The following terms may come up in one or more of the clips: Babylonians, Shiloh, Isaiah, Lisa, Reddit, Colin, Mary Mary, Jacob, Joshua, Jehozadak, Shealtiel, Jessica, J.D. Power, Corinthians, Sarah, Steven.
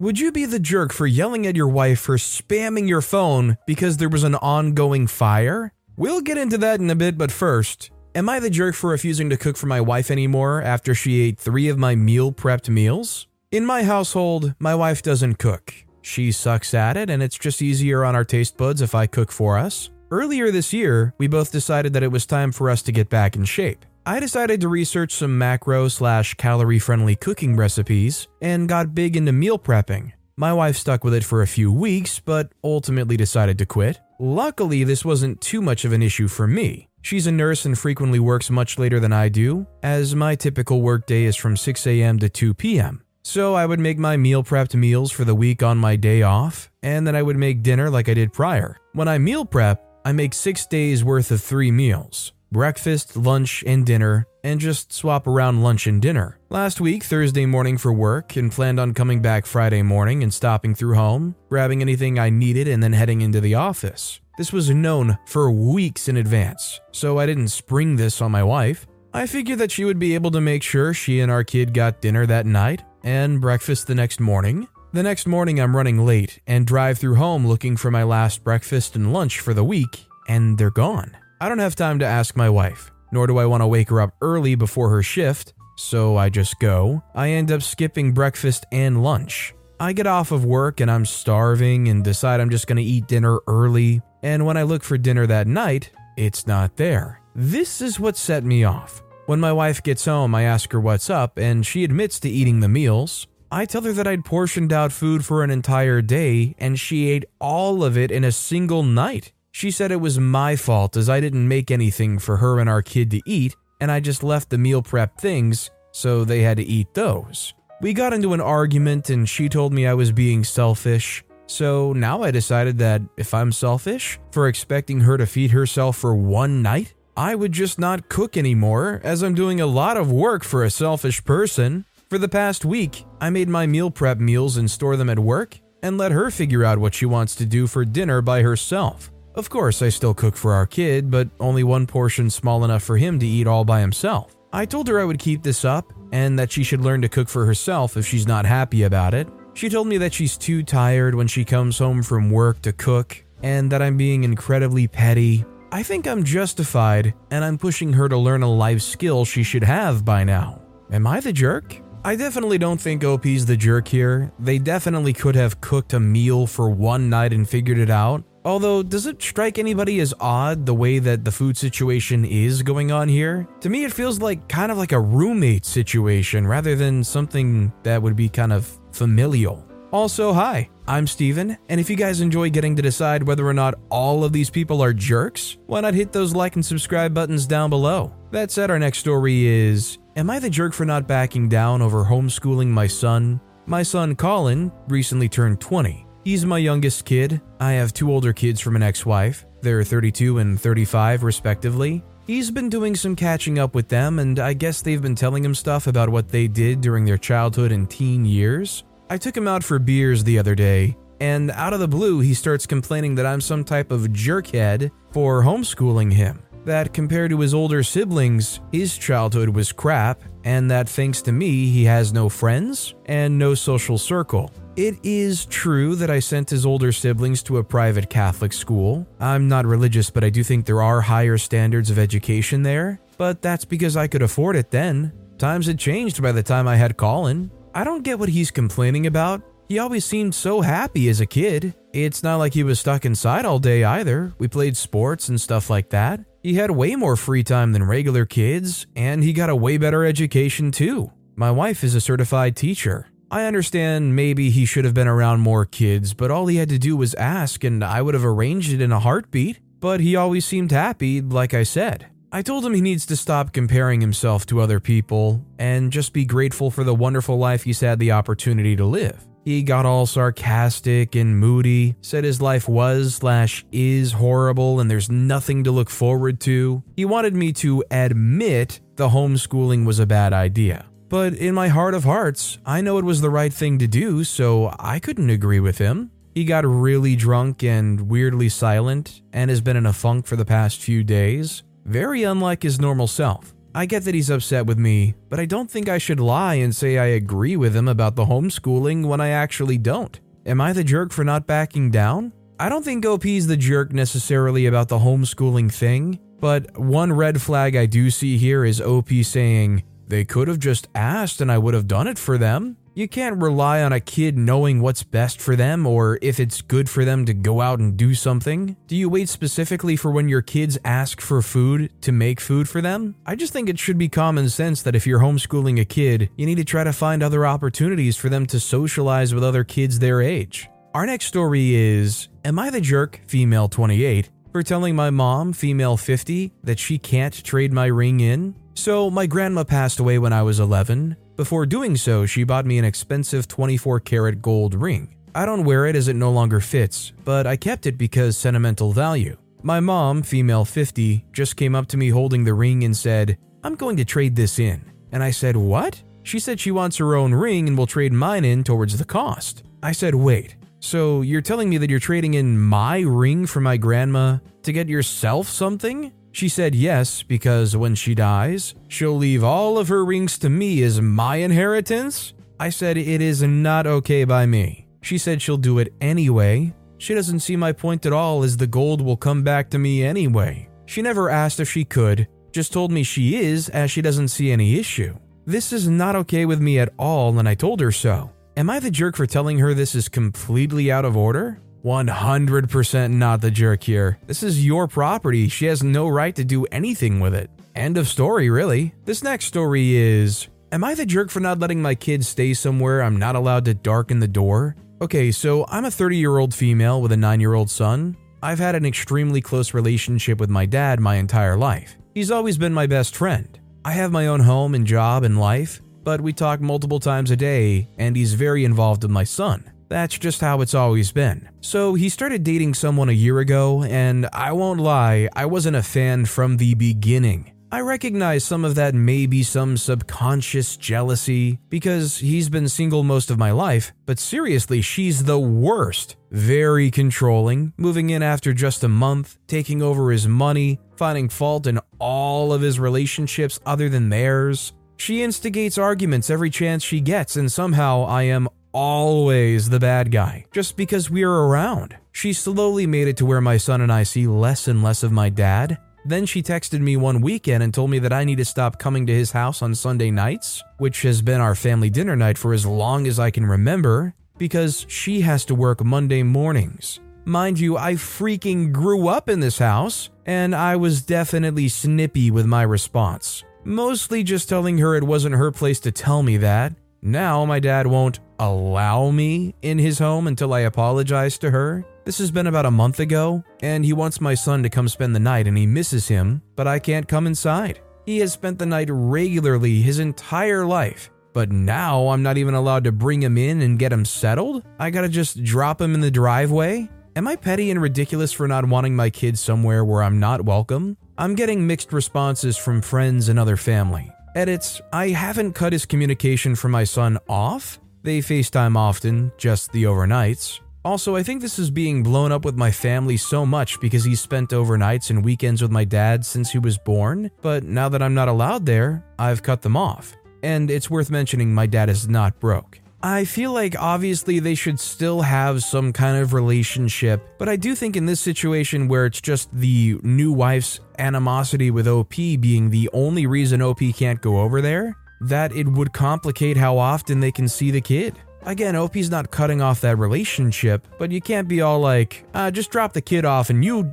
Would you be the jerk for yelling at your wife for spamming your phone because there was an ongoing fire? We'll get into that in a bit, but first, am I the jerk for refusing to cook for my wife anymore after she ate 3 of my meal-prepped meals? In my household, my wife doesn't cook. She sucks at it, and it's just easier on our taste buds if I cook for us. Earlier this year, we both decided that it was time for us to get back in shape. I decided to research some macro/calorie-friendly cooking recipes and got big into meal prepping. My wife stuck with it for a few weeks, but ultimately decided to quit. Luckily, this wasn't too much of an issue for me. She's a nurse and frequently works much later than I do, as my typical workday is from 6 a.m. to 2 p.m. So I would make my meal-prepped meals for the week on my day off, and then I would make dinner like I did prior. When I meal prep, I make 6 days worth of 3 meals. Breakfast, lunch, and dinner, and just swap around lunch and dinner. Last week, Thursday morning for work, and planned on coming back Friday morning and stopping through home, grabbing anything I needed and then heading into the office. This was known for weeks in advance, so I didn't spring this on my wife. I figured that she would be able to make sure she and our kid got dinner that night and breakfast the next morning. The next morning I'm running late and drive through home looking for my last breakfast and lunch for the week, and they're gone. I don't have time to ask my wife, nor do I want to wake her up early before her shift, so I just go. I end up skipping breakfast and lunch. I get off of work and I'm starving and decide I'm just going to eat dinner early, and when I look for dinner that night, it's not there. This is what set me off. When my wife gets home, I ask her what's up, and she admits to eating the meals. I tell her that I'd portioned out food for an entire day, and she ate all of it in a single night. She said it was my fault as I didn't make anything for her and our kid to eat, and I just left the meal prep things, so they had to eat those. We got into an argument and she told me I was being selfish, so now I decided that if I'm selfish for expecting her to feed herself for one night, I would just not cook anymore as I'm doing a lot of work for a selfish person. For the past week, I made my meal prep meals and store them at work and let her figure out what she wants to do for dinner by herself. Of course, I still cook for our kid, but only one portion small enough for him to eat all by himself. I told her I would keep this up and that she should learn to cook for herself if she's not happy about it. She told me that she's too tired when she comes home from work to cook and that I'm being incredibly petty. I think I'm justified and I'm pushing her to learn a life skill she should have by now. Am I the jerk? I definitely don't think OP's the jerk here. They definitely could have cooked a meal for one night and figured it out. Although, does it strike anybody as odd the way that the food situation is going on here? To me, it feels like kind of like a roommate situation rather than something that would be kind of familial. Also, hi, I'm Steven, and if you guys enjoy getting to decide whether or not all of these people are jerks, why not hit those like and subscribe buttons down below? That said, our next story is, am I the jerk for not backing down over homeschooling my son? My son Colin recently turned 20. He's my youngest kid. I have 2 older kids from an ex-wife. They're 32 and 35, respectively. He's been doing some catching up with them, and I guess they've been telling him stuff about what they did during their childhood and teen years. I took him out for beers the other day, and out of the blue, he starts complaining that I'm some type of jerkhead for homeschooling him. That compared to his older siblings, his childhood was crap, and that thanks to me, he has no friends and no social circle. It is true that I sent his older siblings to a private Catholic school. I'm not religious, but I do think there are higher standards of education there, but that's because I could afford it then. Times had changed by the time I had Colin. I don't get what he's complaining about. He always seemed so happy as a kid. It's not like he was stuck inside all day either. We played sports and stuff like that. He had way more free time than regular kids, and he got a way better education too. My wife is a certified teacher. I understand maybe he should have been around more kids, but all he had to do was ask and I would have arranged it in a heartbeat, but he always seemed happy, like I said. I told him he needs to stop comparing himself to other people and just be grateful for the wonderful life he's had the opportunity to live. He got all sarcastic and moody, said his life was/is horrible and there's nothing to look forward to. He wanted me to admit the homeschooling was a bad idea. But in my heart of hearts, I know it was the right thing to do, so I couldn't agree with him. He got really drunk and weirdly silent and has been in a funk for the past few days, very unlike his normal self. I get that he's upset with me, but I don't think I should lie and say I agree with him about the homeschooling when I actually don't. Am I the jerk for not backing down? I don't think OP's the jerk necessarily about the homeschooling thing, but one red flag I do see here is OP saying, "They could have just asked and I would have done it for them." You can't rely on a kid knowing what's best for them or if it's good for them to go out and do something. Do you wait specifically for when your kids ask for food to make food for them? I just think it should be common sense that if you're homeschooling a kid, you need to try to find other opportunities for them to socialize with other kids their age. Our next story is, am I the jerk, female 28, for telling my mom, female 50, that she can't trade my ring in? So, my grandma passed away when I was 11. Before doing so, she bought me an expensive 24-karat gold ring. I don't wear it as it no longer fits, but I kept it because sentimental value. My mom, female 50, just came up to me holding the ring and said, "I'm going to trade this in." And I said, "What?" She said she wants her own ring and will trade mine in towards the cost. I said, "Wait, so you're telling me that you're trading in my ring for my grandma to get yourself something?" She said yes, because when she dies, she'll leave all of her rings to me as my inheritance? I said it is not okay by me. She said she'll do it anyway. She doesn't see my point at all as the gold will come back to me anyway. She never asked if she could, just told me she is as she doesn't see any issue. This is not okay with me at all and I told her so. Am I the jerk for telling her this is completely out of order? 100% not the jerk here. This is your property. She has no right to do anything with it. End of story, really. This next story is, am I the jerk for not letting my kids stay somewhere I'm not allowed to darken the door? Okay, so I'm a 30-year-old female with a 9-year-old son. I've had an extremely close relationship with my dad my entire life. He's always been my best friend. I have my own home and job and life, but we talk multiple times a day, and he's very involved with my son. That's just how it's always been. So he started dating someone a year ago, and I won't lie, I wasn't a fan from the beginning. I recognize some of that may be some subconscious jealousy, because he's been single most of my life, but seriously, she's the worst. Very controlling, moving in after just a month, taking over his money, finding fault in all of his relationships other than theirs. She instigates arguments every chance she gets, and somehow I am always the bad guy, just because we're around. She slowly made it to where my son and I see less and less of my dad. Then she texted me one weekend and told me that I need to stop coming to his house on Sunday nights, which has been our family dinner night for as long as I can remember, because she has to work Monday mornings. Mind you, I freaking grew up in this house, and I was definitely snippy with my response. Mostly just telling her it wasn't her place to tell me that. Now my dad won't allow me in his home until I apologize to her. This has been about a month ago, and he wants my son to come spend the night and he misses him, but I can't come inside. He has spent the night regularly his entire life, but now I'm not even allowed to bring him in and get him settled? I gotta just drop him in the driveway? Am I petty and ridiculous for not wanting my kids somewhere where I'm not welcome? I'm getting mixed responses from friends and other family. Edits, I haven't cut his communication from my son off. They FaceTime often, just the overnights. Also, I think this is being blown up with my family so much because he's spent overnights and weekends with my dad since he was born, but now that I'm not allowed there, I've cut them off. And it's worth mentioning my dad is not broke. I feel like obviously they should still have some kind of relationship, but I do think in this situation where it's just the new wife's animosity with OP being the only reason OP can't go over there, that it would complicate how often they can see the kid. Again, OP's not cutting off that relationship, but you can't be all like, just drop the kid off and you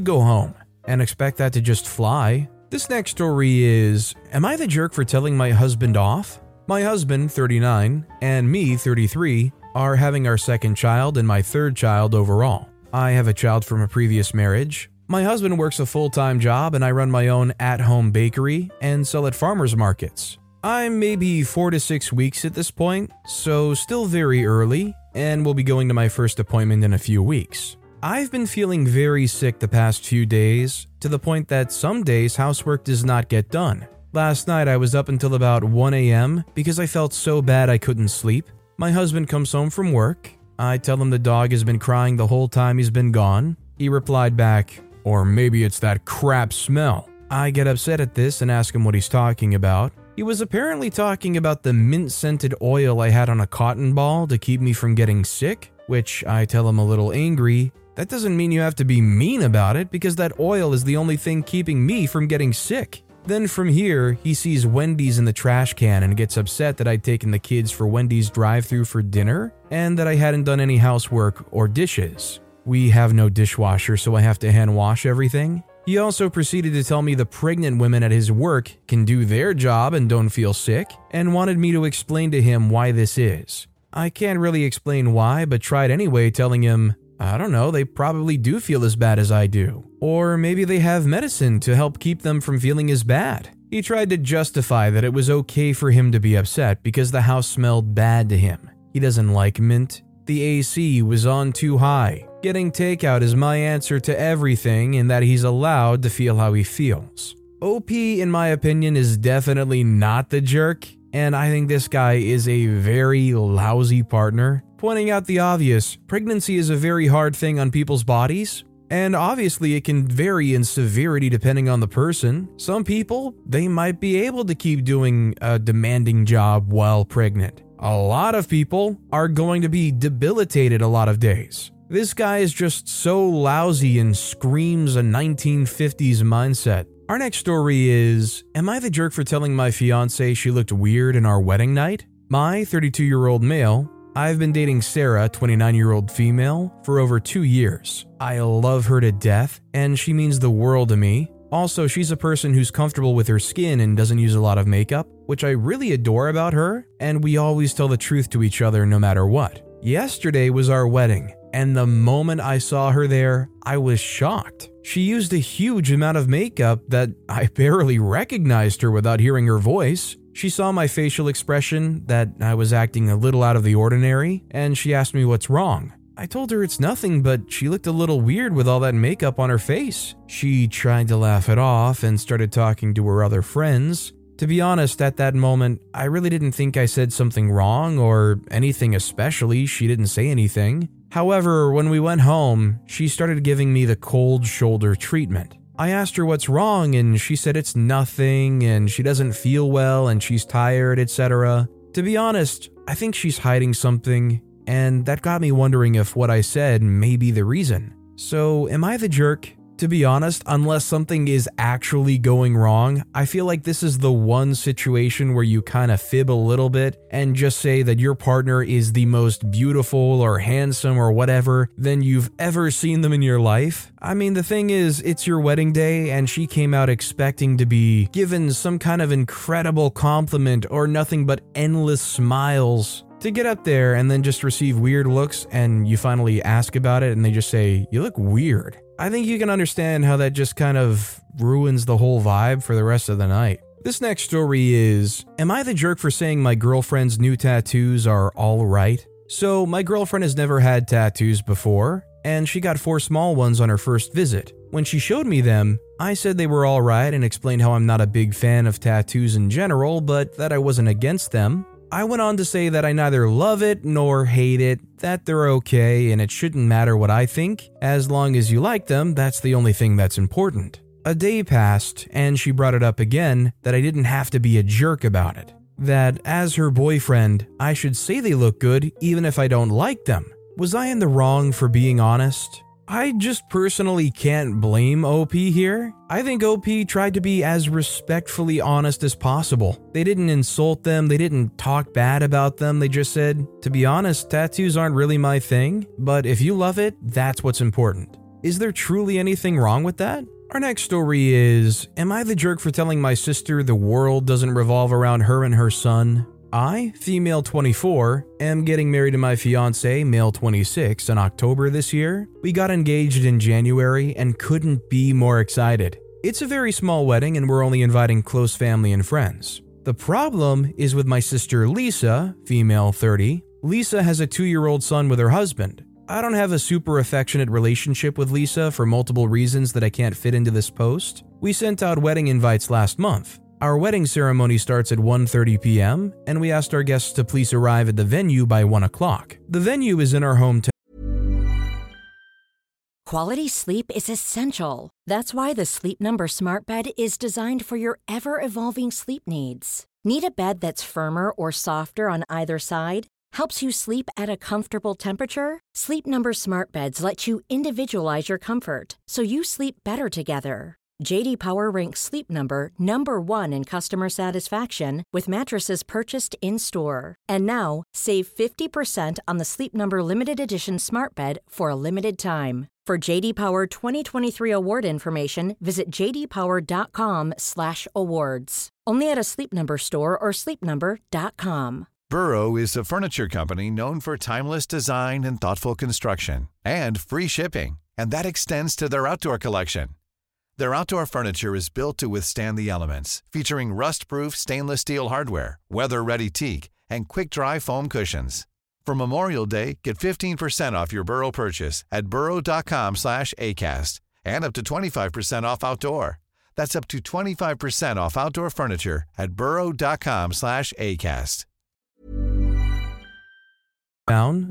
go home and expect that to just fly. This next story is, am I the jerk for telling my husband off? My husband, 39, and me, 33, are having our second child and my third child overall. I have a child from a previous marriage. My husband works a full-time job and I run my own at-home bakery and sell at farmers markets. I'm maybe 4 to 6 weeks at this point, so still very early, and will be going to my first appointment in a few weeks. I've been feeling very sick the past few days, to the point that some days housework does not get done. Last night I was up until about 1 a.m. because I felt so bad I couldn't sleep. My husband comes home from work. I tell him the dog has been crying the whole time he's been gone. He replied back, "Or maybe it's that crap smell." I get upset at this and ask him what he's talking about. He was apparently talking about the mint-scented oil I had on a cotton ball to keep me from getting sick, which I tell him a little angry. That doesn't mean you have to be mean about it because that oil is the only thing keeping me from getting sick. Then from here, he sees Wendy's in the trash can and gets upset that I'd taken the kids for Wendy's drive-thru for dinner and that I hadn't done any housework or dishes. We have no dishwasher, so I have to hand wash everything. He also proceeded to tell me the pregnant women at his work can do their job and don't feel sick, and wanted me to explain to him why this is. I can't really explain why, but tried anyway, telling him, I don't know, they probably do feel as bad as I do. Or maybe they have medicine to help keep them from feeling as bad. He tried to justify that it was okay for him to be upset because the house smelled bad to him. He doesn't like mint. The AC was on too high. Getting takeout is my answer to everything, and that he's allowed to feel how he feels. OP, in my opinion, is definitely not the jerk, and I think this guy is a very lousy partner. Pointing out the obvious, pregnancy is a very hard thing on people's bodies, and obviously it can vary in severity depending on the person. Some people, they might be able to keep doing a demanding job while pregnant. A lot of people are going to be debilitated a lot of days. This guy is just so lousy and screams a 1950s mindset. Our next story is, am I the jerk for telling my fiancée she looked weird in our wedding night? My 32-year-old male, I've been dating Sarah, 29-year-old female, for over 2 years. I love her to death, and she means the world to me. Also, she's a person who's comfortable with her skin and doesn't use a lot of makeup, which I really adore about her, and we always tell the truth to each other no matter what. Yesterday was our wedding. And the moment I saw her there, I was shocked. She used a huge amount of makeup that I barely recognized her without hearing her voice. She saw my facial expression, that I was acting a little out of the ordinary, and she asked me what's wrong. I told her it's nothing, but she looked a little weird with all that makeup on her face. She tried to laugh it off and started talking to her other friends. To be honest, at that moment, I really didn't think I said something wrong or anything especially. She didn't say anything. However, when we went home, she started giving me the cold shoulder treatment. I asked her what's wrong and she said it's nothing and she doesn't feel well and she's tired, etc. To be honest, I think she's hiding something, and that got me wondering if what I said may be the reason. So, am I the jerk? To be honest, unless something is actually going wrong, I feel like this is the one situation where you kind of fib a little bit and just say that your partner is the most beautiful or handsome or whatever than you've ever seen them in your life. I mean, the thing is, it's your wedding day and she came out expecting to be given some kind of incredible compliment or nothing but endless smiles. To get up there and then just receive weird looks and you finally ask about it and they just say, "You look weird." I think you can understand how that just kind of ruins the whole vibe for the rest of the night. This next story is, am I the jerk for saying my girlfriend's new tattoos are all right? So, my girlfriend has never had tattoos before, and she got 4 small ones on her first visit. When she showed me them, I said they were all right and explained how I'm not a big fan of tattoos in general, but that I wasn't against them. I went on to say that I neither love it nor hate it, that they're okay and it shouldn't matter what I think. As long as you like them, that's the only thing that's important. A day passed and she brought it up again, that I didn't have to be a jerk about it. That as her boyfriend, I should say they look good even if I don't like them. Was I in the wrong for being honest? I just personally can't blame OP here. I think OP tried to be as respectfully honest as possible. They didn't insult them, they didn't talk bad about them, they just said, to be honest, tattoos aren't really my thing, but if you love it, that's what's important. Is there truly anything wrong with that? Our next story is, am I the jerk for telling my sister the world doesn't revolve around her and her son? I, female 24, am getting married to my fiancé, male 26, in October this year. We got engaged in January and couldn't be more excited. It's a very small wedding and we're only inviting close family and friends. The problem is with my sister Lisa, female 30. Lisa has a 2-year-old son with her husband. I don't have a super affectionate relationship with Lisa for multiple reasons that I can't fit into this post. We sent out wedding invites last month. Our wedding ceremony starts at 1:30 p.m., and we asked our guests to please arrive at the venue by 1 o'clock. The venue is in our hometown. Quality sleep is essential. That's why the Sleep Number Smart Bed is designed for your ever-evolving sleep needs. Need a bed that's firmer or softer on either side? Helps you sleep at a comfortable temperature? Sleep Number Smart Beds let you individualize your comfort, so you sleep better together. J.D. Power ranks Sleep Number #1 in customer satisfaction with mattresses purchased in-store. And now, save 50% on the Sleep Number Limited Edition smart bed for a limited time. For J.D. Power 2023 award information, visit jdpower.com/awards. Only at a Sleep Number store or sleepnumber.com. Burrow is a furniture company known for timeless design and thoughtful construction, and free shipping, and that extends to their outdoor collection. Their outdoor furniture is built to withstand the elements, featuring rust-proof stainless steel hardware, weather-ready teak, and quick-dry foam cushions. For Memorial Day, get 15% off your Burrow purchase at burrow.com/acast, and up to 25% off outdoor. That's up to 25% off outdoor furniture at burrow.com/acast.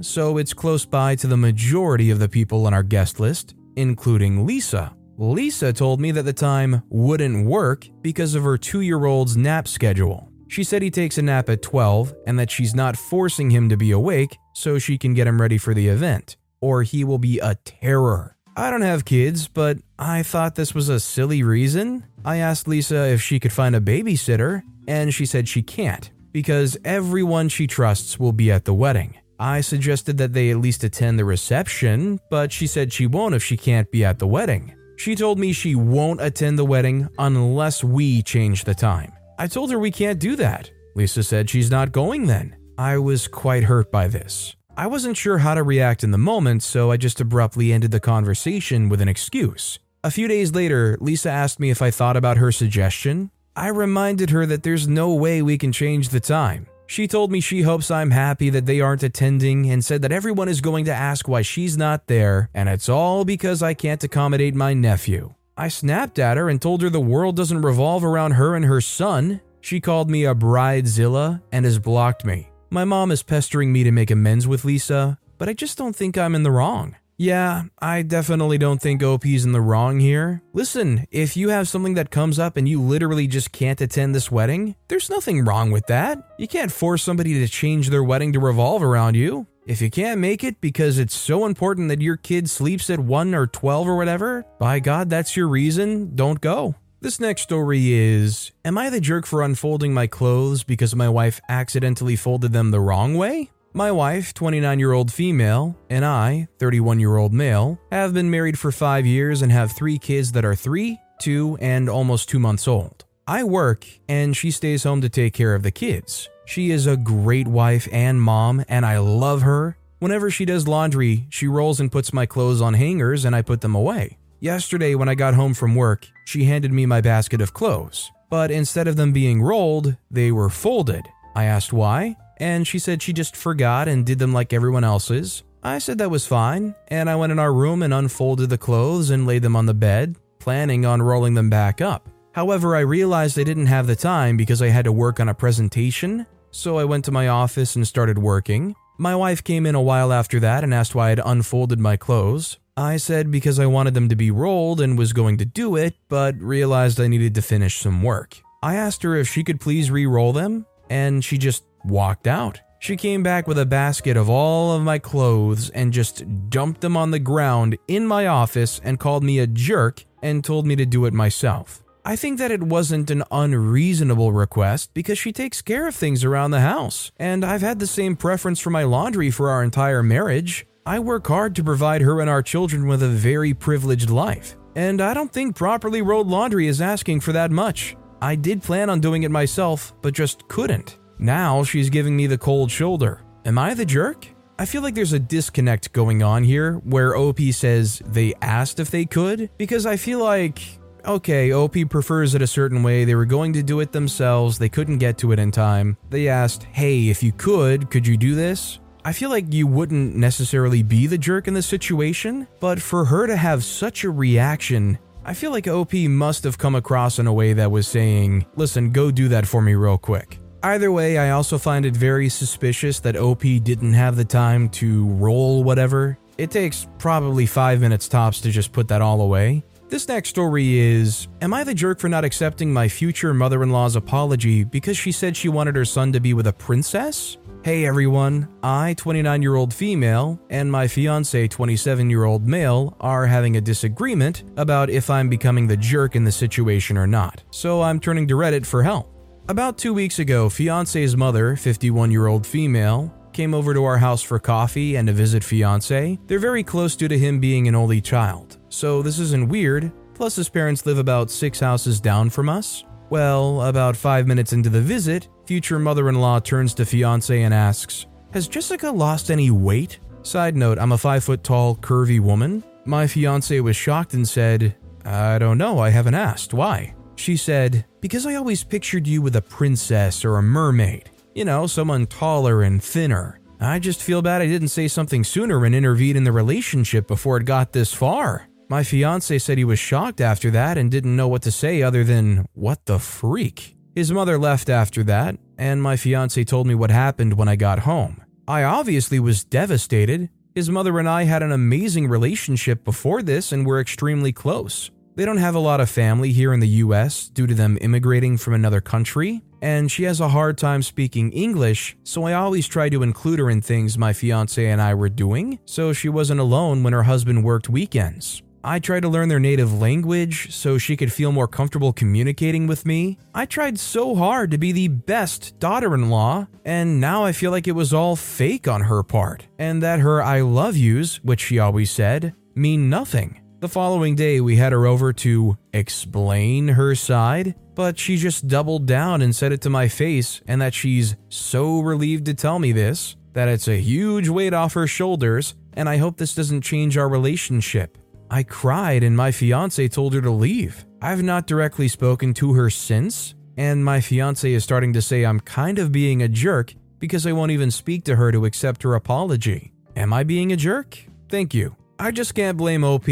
So it's close by to the majority of the people on our guest list, including Lisa. Lisa told me that the time wouldn't work because of her 2-year-old's nap schedule. She said he takes a nap at 12 and that she's not forcing him to be awake so she can get him ready for the event, or he will be a terror. I don't have kids, but I thought this was a silly reason. I asked Lisa if she could find a babysitter, and she said she can't because everyone she trusts will be at the wedding. I suggested that they at least attend the reception, but she said she won't if she can't be at the wedding. She told me she won't attend the wedding unless we change the time. I told her we can't do that. Lisa said she's not going then. I was quite hurt by this. I wasn't sure how to react in the moment, so I just abruptly ended the conversation with an excuse. A few days later, Lisa asked me if I thought about her suggestion. I reminded her that there's no way we can change the time. She told me she hopes I'm happy that they aren't attending and said that everyone is going to ask why she's not there, and it's all because I can't accommodate my nephew. I snapped at her and told her the world doesn't revolve around her and her son. She called me a bridezilla and has blocked me. My mom is pestering me to make amends with Lisa, but I just don't think I'm in the wrong. Yeah, I definitely don't think OP's in the wrong here. Listen, if you have something that comes up and you literally just can't attend this wedding, there's nothing wrong with that. You can't force somebody to change their wedding to revolve around you. If you can't make it because it's so important that your kid sleeps at 1 or 12 or whatever, by God, that's your reason, don't go. This next story is, am I the jerk for unfolding my clothes because my wife accidentally folded them the wrong way? My wife, 29-year-old female, and I, 31-year-old male, have been married for 5 years and have 3 kids that are 3, 2, and almost 2 months old. I work, and she stays home to take care of the kids. She is a great wife and mom, and I love her. Whenever she does laundry, she rolls and puts my clothes on hangers, and I put them away. Yesterday, when I got home from work, she handed me my basket of clothes, but instead of them being rolled, they were folded. I asked why, and she said she just forgot and did them like everyone else's. I said that was fine, and I went in our room and unfolded the clothes and laid them on the bed, planning on rolling them back up. However, I realized I didn't have the time because I had to work on a presentation, so I went to my office and started working. My wife came in a while after that and asked why I'd unfolded my clothes. I said because I wanted them to be rolled and was going to do it, but realized I needed to finish some work. I asked her if she could please re-roll them, and she just walked out. She came back with a basket of all of my clothes and just dumped them on the ground in my office and called me a jerk and told me to do it myself. I think that it wasn't an unreasonable request because she takes care of things around the house, and I've had the same preference for my laundry for our entire marriage. I work hard to provide her and our children with a very privileged life, and I don't think properly rolled laundry is asking for that much. I did plan on doing it myself, but just couldn't. Now she's giving me the cold shoulder. Am I the jerk? I feel like there's a disconnect going on here where OP says they asked if they could, because I feel like, okay, OP prefers it a certain way, they were going to do it themselves, they couldn't get to it in time. They asked, hey, if you could you do this? I feel like you wouldn't necessarily be the jerk in this situation, but for her to have such a reaction, I feel like OP must have come across in a way that was saying, listen, go do that for me real quick. Either way, I also find it very suspicious that OP didn't have the time to roll whatever. It takes probably 5 minutes tops to just put that all away. This next story is, am I the jerk for not accepting my future mother-in-law's apology because she said she wanted her son to be with a princess? Hey everyone, I, 29-year-old female, and my fiancé, 27-year-old male, are having a disagreement about if I'm becoming the jerk in the situation or not, so I'm turning to Reddit for help. About 2 weeks ago, fiancé's mother, 51-year-old female, came over to our house for coffee and to visit fiancé. They're very close due to him being an only child, so this isn't weird, plus his parents live about 6 houses down from us. Well, about 5 minutes into the visit, future mother-in-law turns to fiancé and asks, has Jessica lost any weight? Side note, I'm a 5-foot-tall, curvy woman. My fiancé was shocked and said, I don't know, I haven't asked, why? She said, because I always pictured you with a princess or a mermaid. You know, someone taller and thinner. I just feel bad I didn't say something sooner and intervene in the relationship before it got this far. My fiancé said he was shocked after that and didn't know what to say other than, what the freak? His mother left after that, and my fiancé told me what happened when I got home. I obviously was devastated. His mother and I had an amazing relationship before this and were extremely close. They don't have a lot of family here in the US due to them immigrating from another country, and she has a hard time speaking English, so I always try to include her in things my fiancé and I were doing, so she wasn't alone when her husband worked weekends. I tried to learn their native language so she could feel more comfortable communicating with me. I tried so hard to be the best daughter-in-law, and now I feel like it was all fake on her part, and that her I love yous, which she always said, mean nothing. The following day, we had her over to explain her side, but she just doubled down and said it to my face, and that she's so relieved to tell me this, that it's a huge weight off her shoulders, and I hope this doesn't change our relationship. I cried and my fiancé told her to leave. I've not directly spoken to her since, and my fiancé is starting to say I'm kind of being a jerk because I won't even speak to her to accept her apology. Am I being a jerk? Thank you. I just can't blame OP.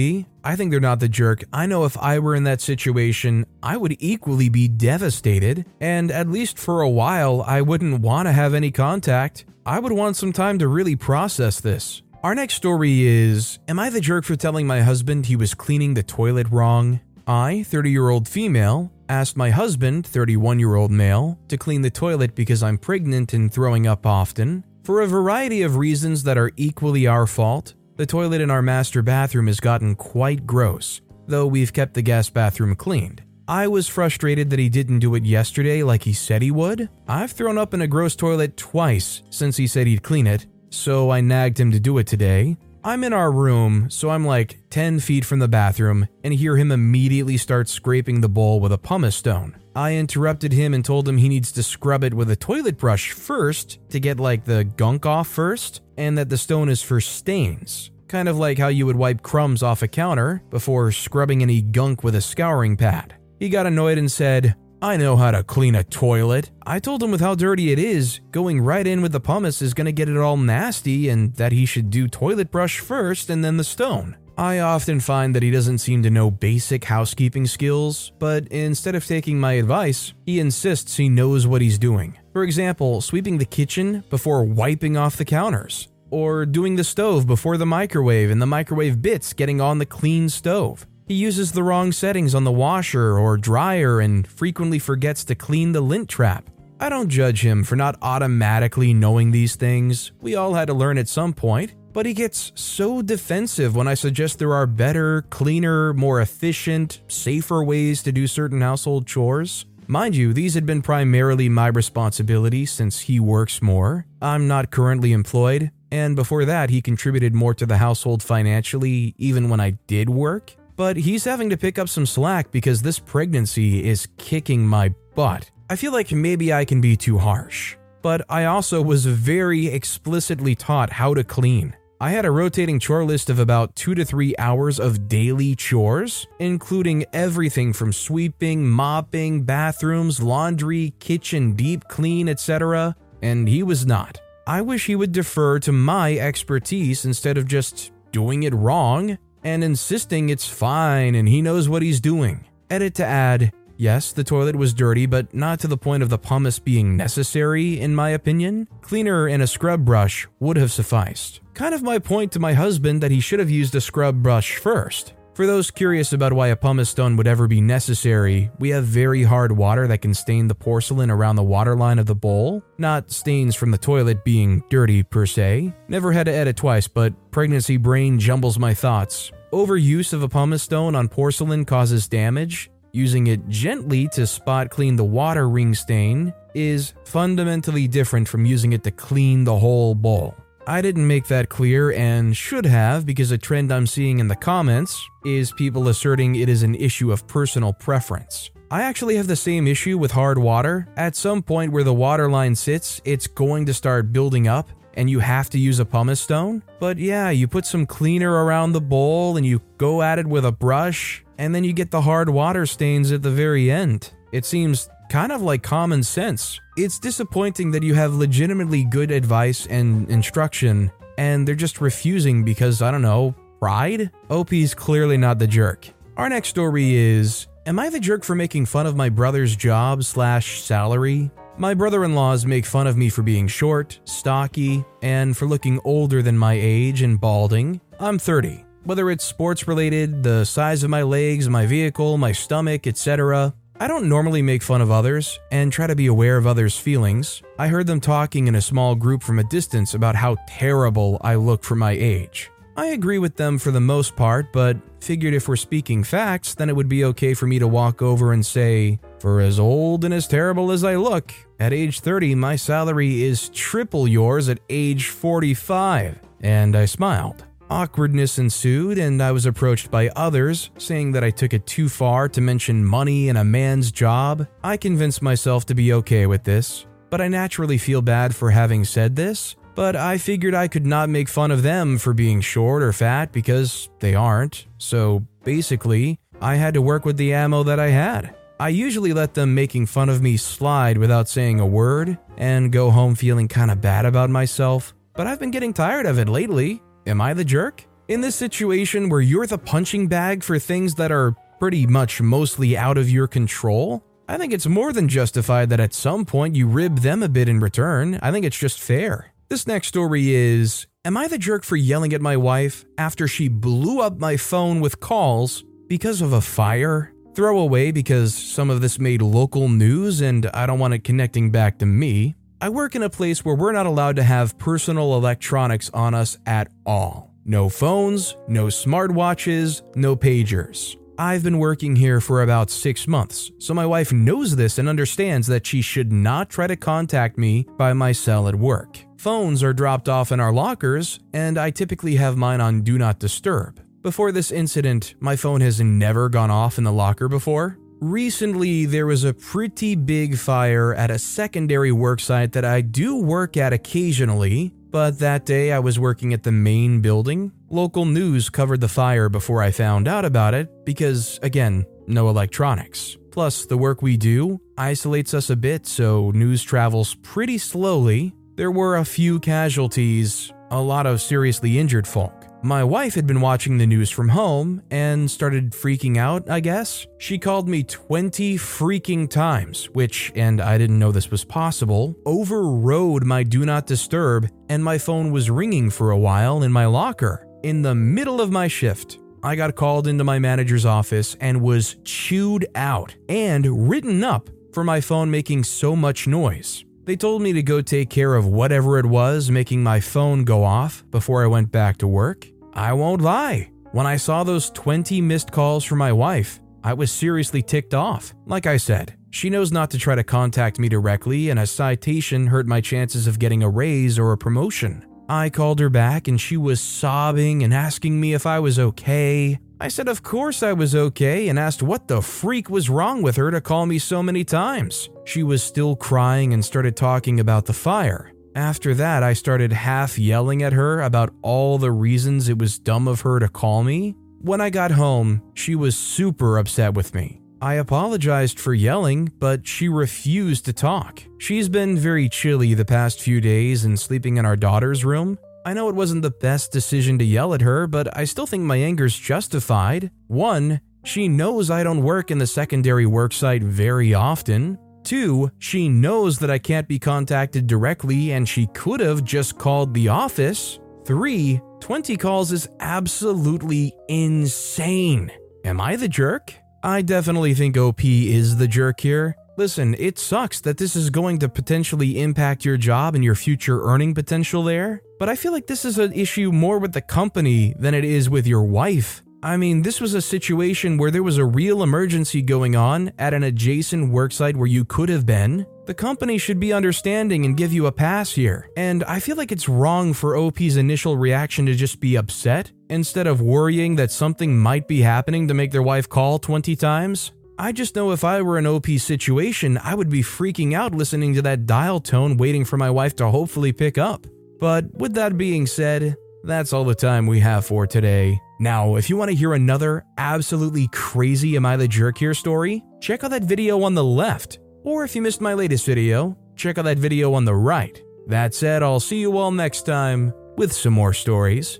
I think they're not the jerk. I know if I were in that situation, I would equally be devastated, and at least for a while, I wouldn't want to have any contact. I would want some time to really process this. Our next story is, am I the jerk for telling my husband he was cleaning the toilet wrong? I, 30-year-old female, asked my husband, 31-year-old male, to clean the toilet because I'm pregnant and throwing up often. For a variety of reasons that are equally our fault, the toilet in our master bathroom has gotten quite gross, though we've kept the guest bathroom cleaned. I was frustrated that he didn't do it yesterday like he said he would. I've thrown up in a gross toilet twice since he said he'd clean it, so I nagged him to do it today. I'm in our room, so I'm like 10 feet from the bathroom and hear him immediately start scraping the bowl with a pumice stone. I interrupted him and told him he needs to scrub it with a toilet brush first to get like the gunk off first, and that the stone is for stains, kind of like how you would wipe crumbs off a counter before scrubbing any gunk with a scouring pad. He got annoyed and said, I know how to clean a toilet. I told him with how dirty it is, going right in with the pumice is going to get it all nasty, and that he should do toilet brush first and then the stone. I often find that he doesn't seem to know basic housekeeping skills, but instead of taking my advice, he insists he knows what he's doing. For example, sweeping the kitchen before wiping off the counters, or doing the stove before the microwave and the microwave bits getting on the clean stove. He uses the wrong settings on the washer or dryer and frequently forgets to clean the lint trap. I don't judge him for not automatically knowing these things. We all had to learn at some point, but he gets so defensive when I suggest there are better, cleaner, more efficient, safer ways to do certain household chores. Mind you, these had been primarily my responsibility since he works more. I'm not currently employed, and before that he contributed more to the household financially even when I did work. But he's having to pick up some slack because this pregnancy is kicking my butt. I feel like maybe I can be too harsh. but I also was very explicitly taught how to clean. I had a rotating chore list of about 2 to 3 hours of daily chores, including everything from sweeping, mopping, bathrooms, laundry, kitchen deep clean, etc., and he was not. I wish he would defer to my expertise instead of just doing it wrong and insisting it's fine and he knows what he's doing. Edit to add, yes, the toilet was dirty, but not to the point of the pumice being necessary, in my opinion. Cleaner and a scrub brush would have sufficed. Kind of my point to my husband that he should have used a scrub brush first. For those curious about why a pumice stone would ever be necessary, we have very hard water that can stain the porcelain around the waterline of the bowl, not stains from the toilet being dirty per se. Never had to edit twice, but pregnancy brain jumbles my thoughts. Overuse of a pumice stone on porcelain causes damage. Using it gently to spot clean the water ring stain is fundamentally different from using it to clean the whole bowl. I didn't make that clear and should have, because a trend I'm seeing in the comments is people asserting it is an issue of personal preference. I actually have the same issue with hard water. At some point where the water line sits, it's going to start building up and you have to use a pumice stone. But yeah, you put some cleaner around the bowl and you go at it with a brush and then you get the hard water stains at the very end. It seems kind of like common sense. It's disappointing that you have legitimately good advice and instruction, and they're just refusing because, I don't know, pride? OP's clearly not the jerk. Our next story is, am I the jerk for making fun of my brother's job/salary? My brother-in-laws make fun of me for being short, stocky, and for looking older than my age and balding. I'm 30. Whether it's sports-related, the size of my legs, my vehicle, my stomach, etc., I don't normally make fun of others and try to be aware of others' feelings. I heard them talking in a small group from a distance about how terrible I look for my age. I agree with them for the most part, but figured if we're speaking facts, then it would be okay for me to walk over and say, for as old and as terrible as I look, at age 30, my salary is triple yours at age 45. And I smiled. Awkwardness ensued, and I was approached by others, saying that I took it too far to mention money and a man's job. I convinced myself to be okay with this, but I naturally feel bad for having said this, but I figured I could not make fun of them for being short or fat because they aren't, so basically, I had to work with the ammo that I had. I usually let them making fun of me slide without saying a word, and go home feeling kinda bad about myself, but I've been getting tired of it lately. Am I the jerk? In this situation where you're the punching bag for things that are pretty much mostly out of your control, I think it's more than justified that at some point you rib them a bit in return. I think it's just fair. This next story is, am I the jerk for yelling at my wife after she blew up my phone with calls because of a fire? Throwaway because some of this made local news and I don't want it connecting back to me. I work in a place where we're not allowed to have personal electronics on us at all. No phones, no smartwatches, no pagers. I've been working here for about 6 months, so my wife knows this and understands that she should not try to contact me by my cell at work. Phones are dropped off in our lockers, and I typically have mine on Do Not Disturb. Before this incident, my phone has never gone off in the locker before. Recently, there was a pretty big fire at a secondary worksite that I do work at occasionally, but that day I was working at the main building. Local news covered the fire before I found out about it because, again, no electronics. Plus, the work we do isolates us a bit, so news travels pretty slowly. There were a few casualties, a lot of seriously injured folk. My wife had been watching the news from home and started freaking out, I guess. She called me 20 freaking times, which, and I didn't know this was possible, overrode my Do Not Disturb, and my phone was ringing for a while in my locker. In the middle of my shift, I got called into my manager's office and was chewed out and written up for my phone making so much noise. They told me to go take care of whatever it was making my phone go off before I went back to work. I won't lie, when I saw those 20 missed calls from my wife, I was seriously ticked off. Like I said, she knows not to try to contact me directly, and a citation hurt my chances of getting a raise or a promotion. I called her back and she was sobbing and asking me if I was okay. I said of course I was okay and asked what the freak was wrong with her to call me so many times. She was still crying and started talking about the fire. After that, I started half yelling at her about all the reasons it was dumb of her to call me. When I got home, she was super upset with me. I apologized for yelling, but she refused to talk. She's been very chilly the past few days and sleeping in our daughter's room. I know it wasn't the best decision to yell at her, but I still think my anger's justified. 1. She knows I don't work in the secondary worksite very often. 2. She knows that I can't be contacted directly and she could have just called the office. 3. 20 calls is absolutely insane. Am I the jerk? I definitely think OP is the jerk here. Listen, it sucks that this is going to potentially impact your job and your future earning potential there, but I feel like this is an issue more with the company than it is with your wife. I mean, this was a situation where there was a real emergency going on at an adjacent worksite where you could have been. The company should be understanding and give you a pass here, and I feel like it's wrong for OP's initial reaction to just be upset instead of worrying that something might be happening to make their wife call 20 times. I just know if I were in OP situation, I would be freaking out listening to that dial tone waiting for my wife to hopefully pick up. But with that being said, that's all the time we have for today. Now, if you want to hear another absolutely crazy Am I the Jerk Here story, check out that video on the left. Or if you missed my latest video, check out that video on the right. That said, I'll see you all next time with some more stories.